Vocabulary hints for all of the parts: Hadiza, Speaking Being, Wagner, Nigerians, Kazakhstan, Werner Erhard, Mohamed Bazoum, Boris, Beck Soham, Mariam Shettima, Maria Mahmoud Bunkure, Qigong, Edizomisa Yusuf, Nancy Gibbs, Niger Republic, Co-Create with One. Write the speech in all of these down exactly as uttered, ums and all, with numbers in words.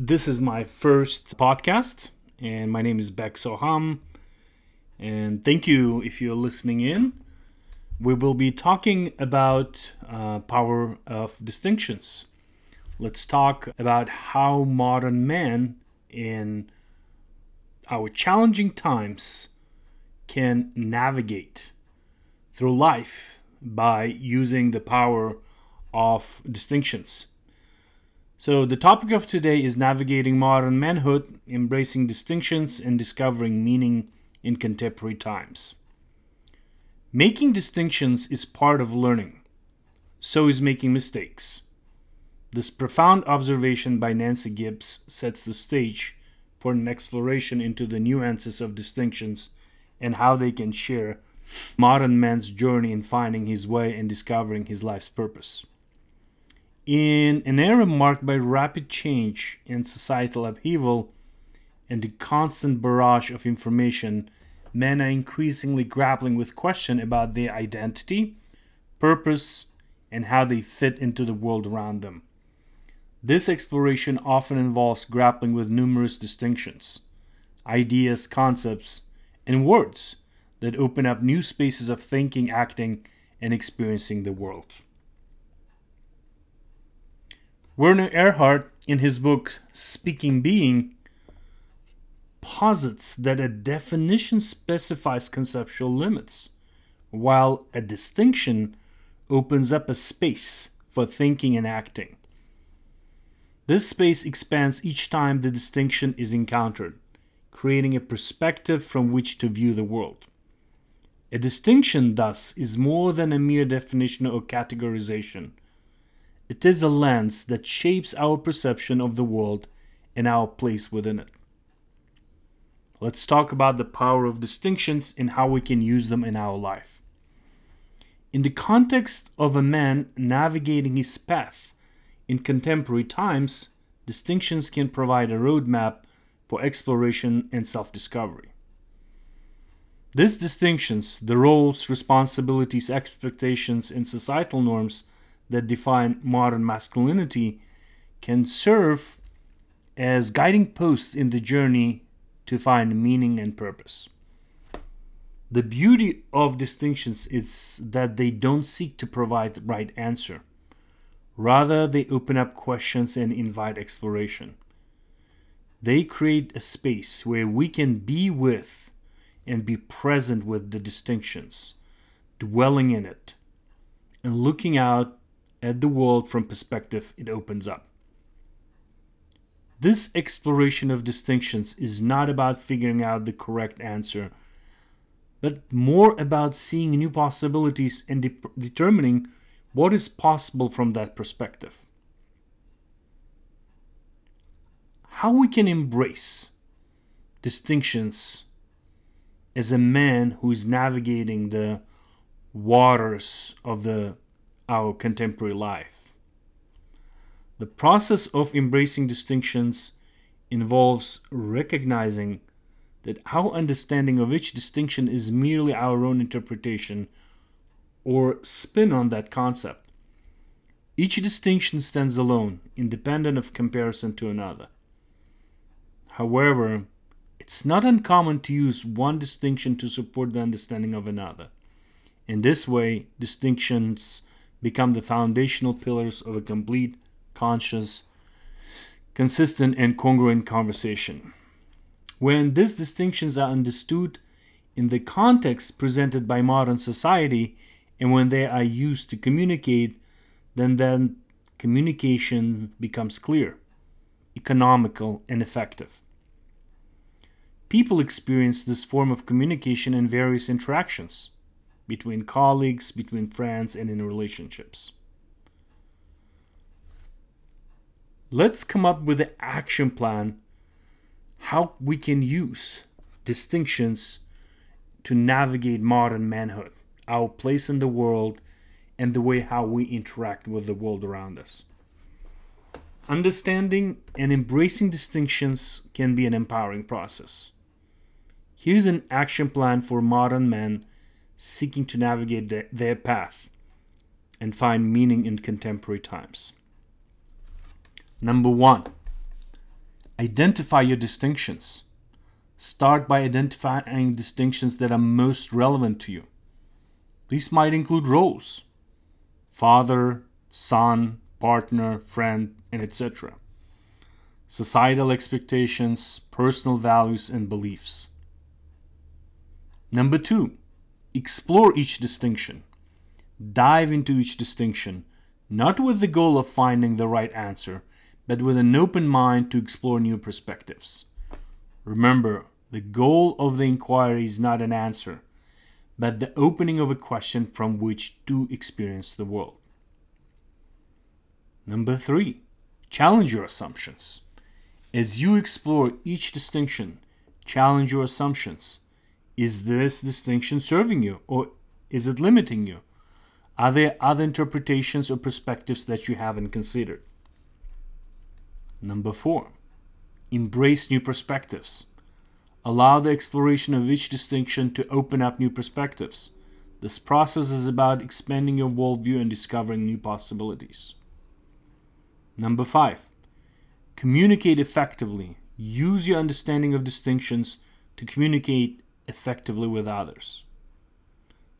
This is my first podcast, and my name is Beck Soham, and thank you if you're listening in. We will be talking about uh, power of distinctions. Let's talk about how modern man in our challenging times can navigate through life by using the power of distinctions. So the topic of today is navigating modern manhood, embracing distinctions, and discovering meaning in contemporary times. Making distinctions is part of learning. So is making mistakes. This profound observation by Nancy Gibbs sets the stage for an exploration into the nuances of distinctions and how they can share modern man's journey in finding his way and discovering his life's purpose. In an era marked by rapid change and societal upheaval and the constant barrage of information, men are increasingly grappling with questions about their identity, purpose, and how they fit into the world around them. This exploration often involves grappling with numerous distinctions, ideas, concepts, and words that open up new spaces of thinking, acting, and experiencing the world. Werner Erhard, in his book Speaking Being, posits that a definition specifies conceptual limits, while a distinction opens up a space for thinking and acting. This space expands each time the distinction is encountered, creating a perspective from which to view the world. A distinction, thus, is more than a mere definition or categorization. It is a lens that shapes our perception of the world and our place within it. Let's talk about the power of distinctions and how we can use them in our life. In the context of a man navigating his path in contemporary times, distinctions can provide a roadmap for exploration and self-discovery. These distinctions, the roles, responsibilities, expectations, and societal norms that define modern masculinity can serve as guiding posts in the journey to find meaning and purpose. The beauty of distinctions is that they don't seek to provide the right answer. Rather, they open up questions and invite exploration. They create a space where we can be with and be present with the distinctions, dwelling in it, and looking out at the world from perspective it opens up. This exploration of distinctions is not about figuring out the correct answer, but more about seeing new possibilities and de- determining what is possible from that perspective. How we can embrace distinctions as a man who is navigating the waters of the our contemporary life. The process of embracing distinctions involves recognizing that our understanding of each distinction is merely our own interpretation or spin on that concept. Each distinction stands alone, independent of comparison to another. However, it's not uncommon to use one distinction to support the understanding of another. In this way, distinctions become the foundational pillars of a complete, conscious, consistent, and congruent conversation. When these distinctions are understood in the context presented by modern society, and when they are used to communicate, then, then communication becomes clear, economical, and effective. People experience this form of communication in various interactions, between colleagues, between friends, and in relationships. Let's come up with an action plan, how we can use distinctions to navigate modern manhood, our place in the world, and the way how we interact with the world around us. Understanding and embracing distinctions can be an empowering process. Here's an action plan for modern men seeking to navigate de- their path and find meaning in contemporary times. Number one, Identify your distinctions. Start by identifying distinctions that are most relevant to you. These might include roles, father, son, partner, friend, and et cetera. Societal expectations, personal values, and beliefs. Number two, explore each distinction. Dive into each distinction, not with the goal of finding the right answer, but with an open mind to explore new perspectives. Remember, the goal of the inquiry is not an answer, but the opening of a question from which to experience the world. Number three, challenge your assumptions. As you explore each distinction, challenge your assumptions. Is this distinction serving you, or is it limiting you? Are there other interpretations or perspectives that you haven't considered? Number four, embrace new perspectives. Allow the exploration of each distinction to open up new perspectives. This process is about expanding your worldview and discovering new possibilities. Number five, communicate effectively. Use your understanding of distinctions to communicate effectively with others.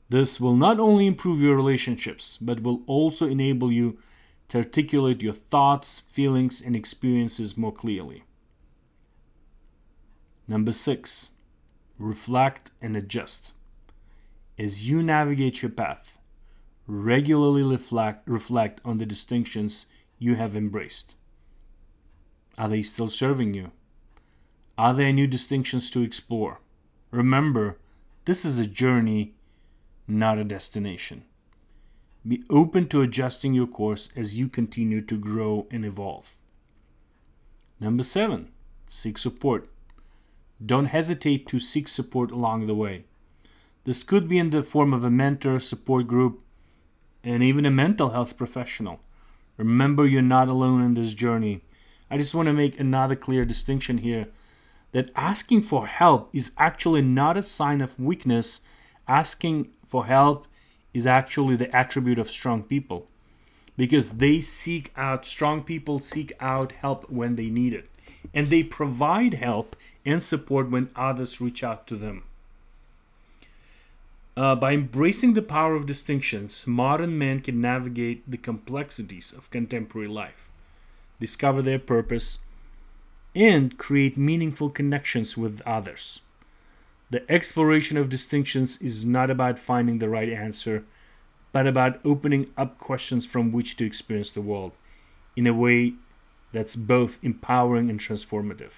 This will not only improve your relationships, but will also enable you to articulate your thoughts, feelings, and experiences more clearly. Number six, reflect and adjust. As you navigate your path, regularly reflect, reflect on the distinctions you have embraced. Are they still serving you? Are there new distinctions to explore? Remember, this is a journey, not a destination. Be open to adjusting your course as you continue to grow and evolve. Number seven, seek support. Don't hesitate to seek support along the way. This could be in the form of a mentor, support group, and even a mental health professional. Remember, you're not alone in this journey. I just want to make another clear distinction here, that asking for help is actually not a sign of weakness. Asking for help is actually the attribute of strong people, because they seek out, strong people seek out help when they need it. And they provide help and support when others reach out to them. Uh, by embracing the power of distinctions, modern men can navigate the complexities of contemporary life, discover their purpose, and create meaningful connections with others. The exploration of distinctions is not about finding the right answer, but about opening up questions from which to experience the world in a way that's both empowering and transformative.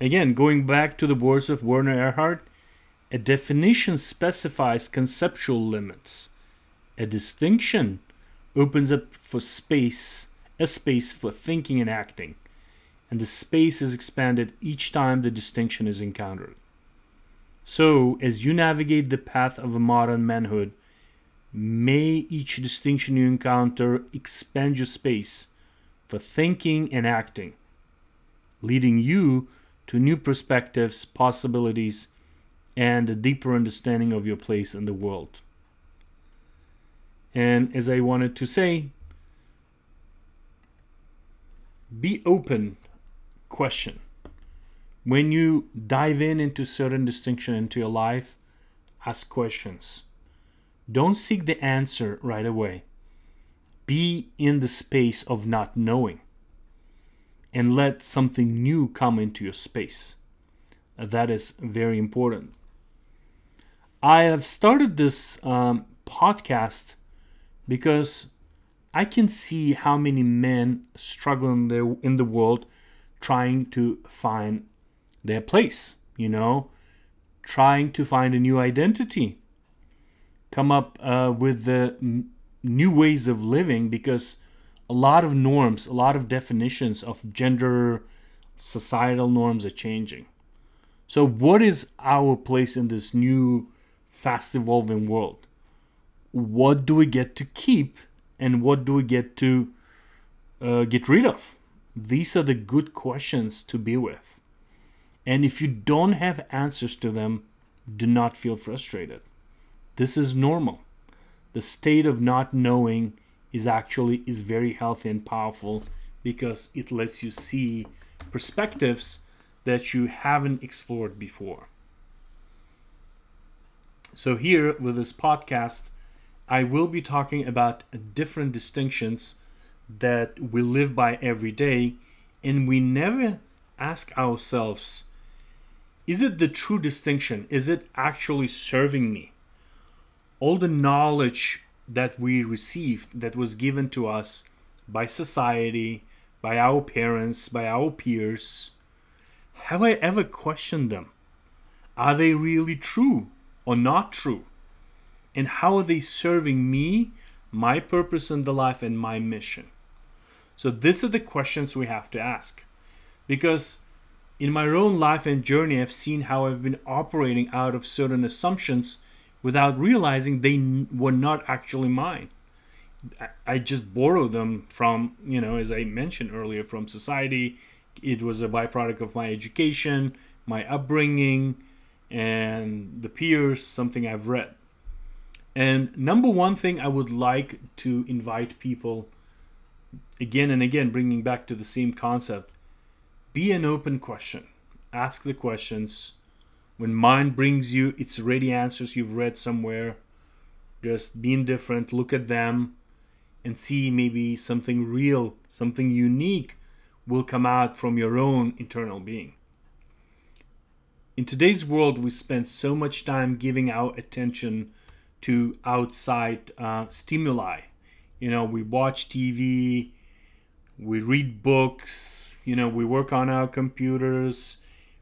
Again, going back to the words of Werner Erhard, a definition specifies conceptual limits. A distinction opens up for space, a space for thinking and acting, and the space is expanded each time the distinction is encountered. So, as you navigate the path of a modern manhood, may each distinction you encounter expand your space for thinking and acting, leading you to new perspectives, possibilities, and a deeper understanding of your place in the world. And as I wanted to say, be open, question. When you dive in into certain distinction into your life, ask questions. Don't seek the answer right away. Be in the space of not knowing, and let something new come into your space. That is very important. I have started this um, podcast because I can see how many men struggle in the, in the world trying to find their place, you know, trying to find a new identity, come up uh, with the m- new ways of living, because a lot of norms, a lot of definitions of gender, societal norms are changing. So what is our place in this new, fast evolving world? What do we get to keep, and what do we get to uh, get rid of? These are the good questions to be with. And if you don't have answers to them, do not feel frustrated. This is normal. The state of not knowing is actually is very healthy and powerful, because it lets you see perspectives that you haven't explored before. So here with this podcast, I will be talking about different distinctions that we live by every day, and we never ask ourselves, is it the true distinction? Is it actually serving me? All the knowledge that we received, that was given to us by society, by our parents, by our peers, have I ever questioned them? Are they really true or not true? And how are they serving me, my purpose in the life, and my mission? So these are the questions we have to ask. Because in my own life and journey, I've seen how I've been operating out of certain assumptions without realizing they were not actually mine. I just borrowed them from, you know, as I mentioned earlier, from society. It was a byproduct of my education, my upbringing, and the peers, something I've read. And number one thing I would like to invite people, again and again, bringing back to the same concept, be an open question. Ask the questions. When mind brings you its ready answers you've read somewhere, just be indifferent, look at them, and see maybe something real, something unique will come out from your own internal being. In today's world, we spend so much time giving our attention to outside uh, stimuli. You know, we watch T V, we read books, you know, we work on our computers,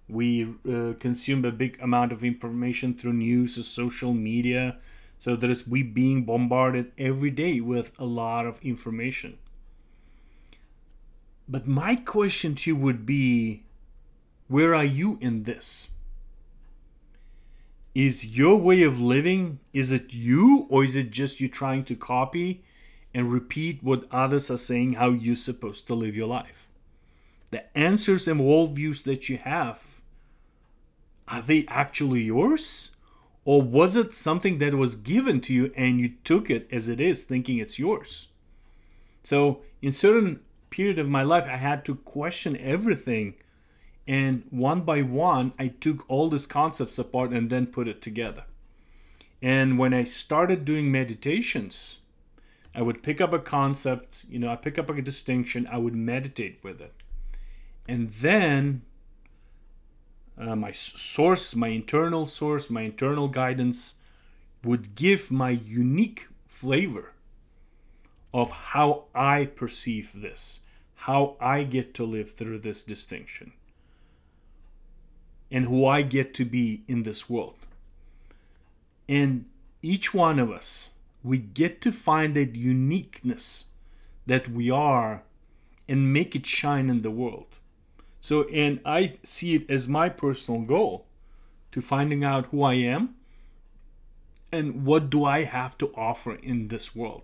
we uh, consume a big amount of information through news or social media. So there is we being bombarded every day with a lot of information. But my question to you would be, where are you in this? Is your way of living, is it you, or is it just you trying to copy and repeat what others are saying how you're supposed to live your life? The answers and worldviews that you have, are they actually yours? Or was it something that was given to you and you took it as it is, thinking it's yours? So in certain period of my life, I had to question everything. And one by one, I took all these concepts apart and then put it together. And when I started doing meditations, I would pick up a concept, you know, I pick up a distinction, I would meditate with it. And then uh, my source, my internal source, my internal guidance would give my unique flavor of how I perceive this, how I get to live through this distinction, and who I get to be in this world. And each one of us, we get to find that uniqueness that we are and make it shine in the world. So, and I see it as my personal goal to finding out who I am and what do I have to offer in this world.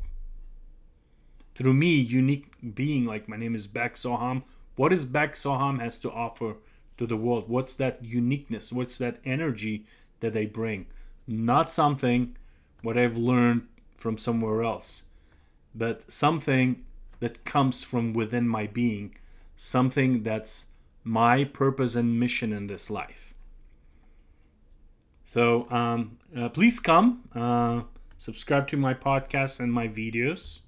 Through me, unique being, like my name is Beck Soham. What is Beck Soham has to offer to the world? What's that uniqueness? What's that energy that they bring? Not something what I've learned from somewhere else, but something that comes from within my being, something that's my purpose and mission in this life. So um, uh, please come, uh, subscribe to my podcast and my videos.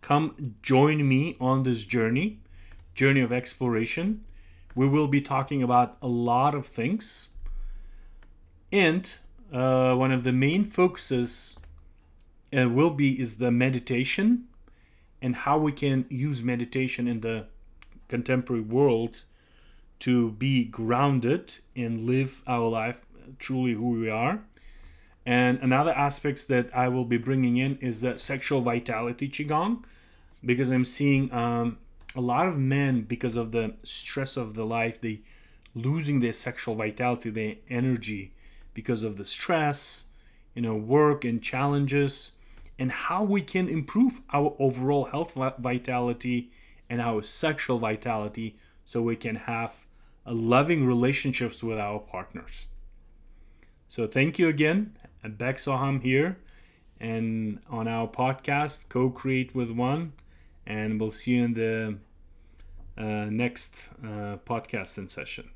Come join me on this journey, journey of exploration. We will be talking about a lot of things. And uh, one of the main focuses uh, will be is the meditation and how we can use meditation in the contemporary world to be grounded and live our life truly who we are. And another aspects that I will be bringing in is the sexual vitality Qigong, because I'm seeing um, a lot of men, because of the stress of the life, they losing their sexual vitality, their energy, because of the stress, you know, work and challenges, and how we can improve our overall health vitality and our sexual vitality so we can have a loving relationships with our partners. So thank you again. I'm Beck Soham here and on our podcast, Co-Create with One. And we'll see you in the uh, next uh, podcast and session.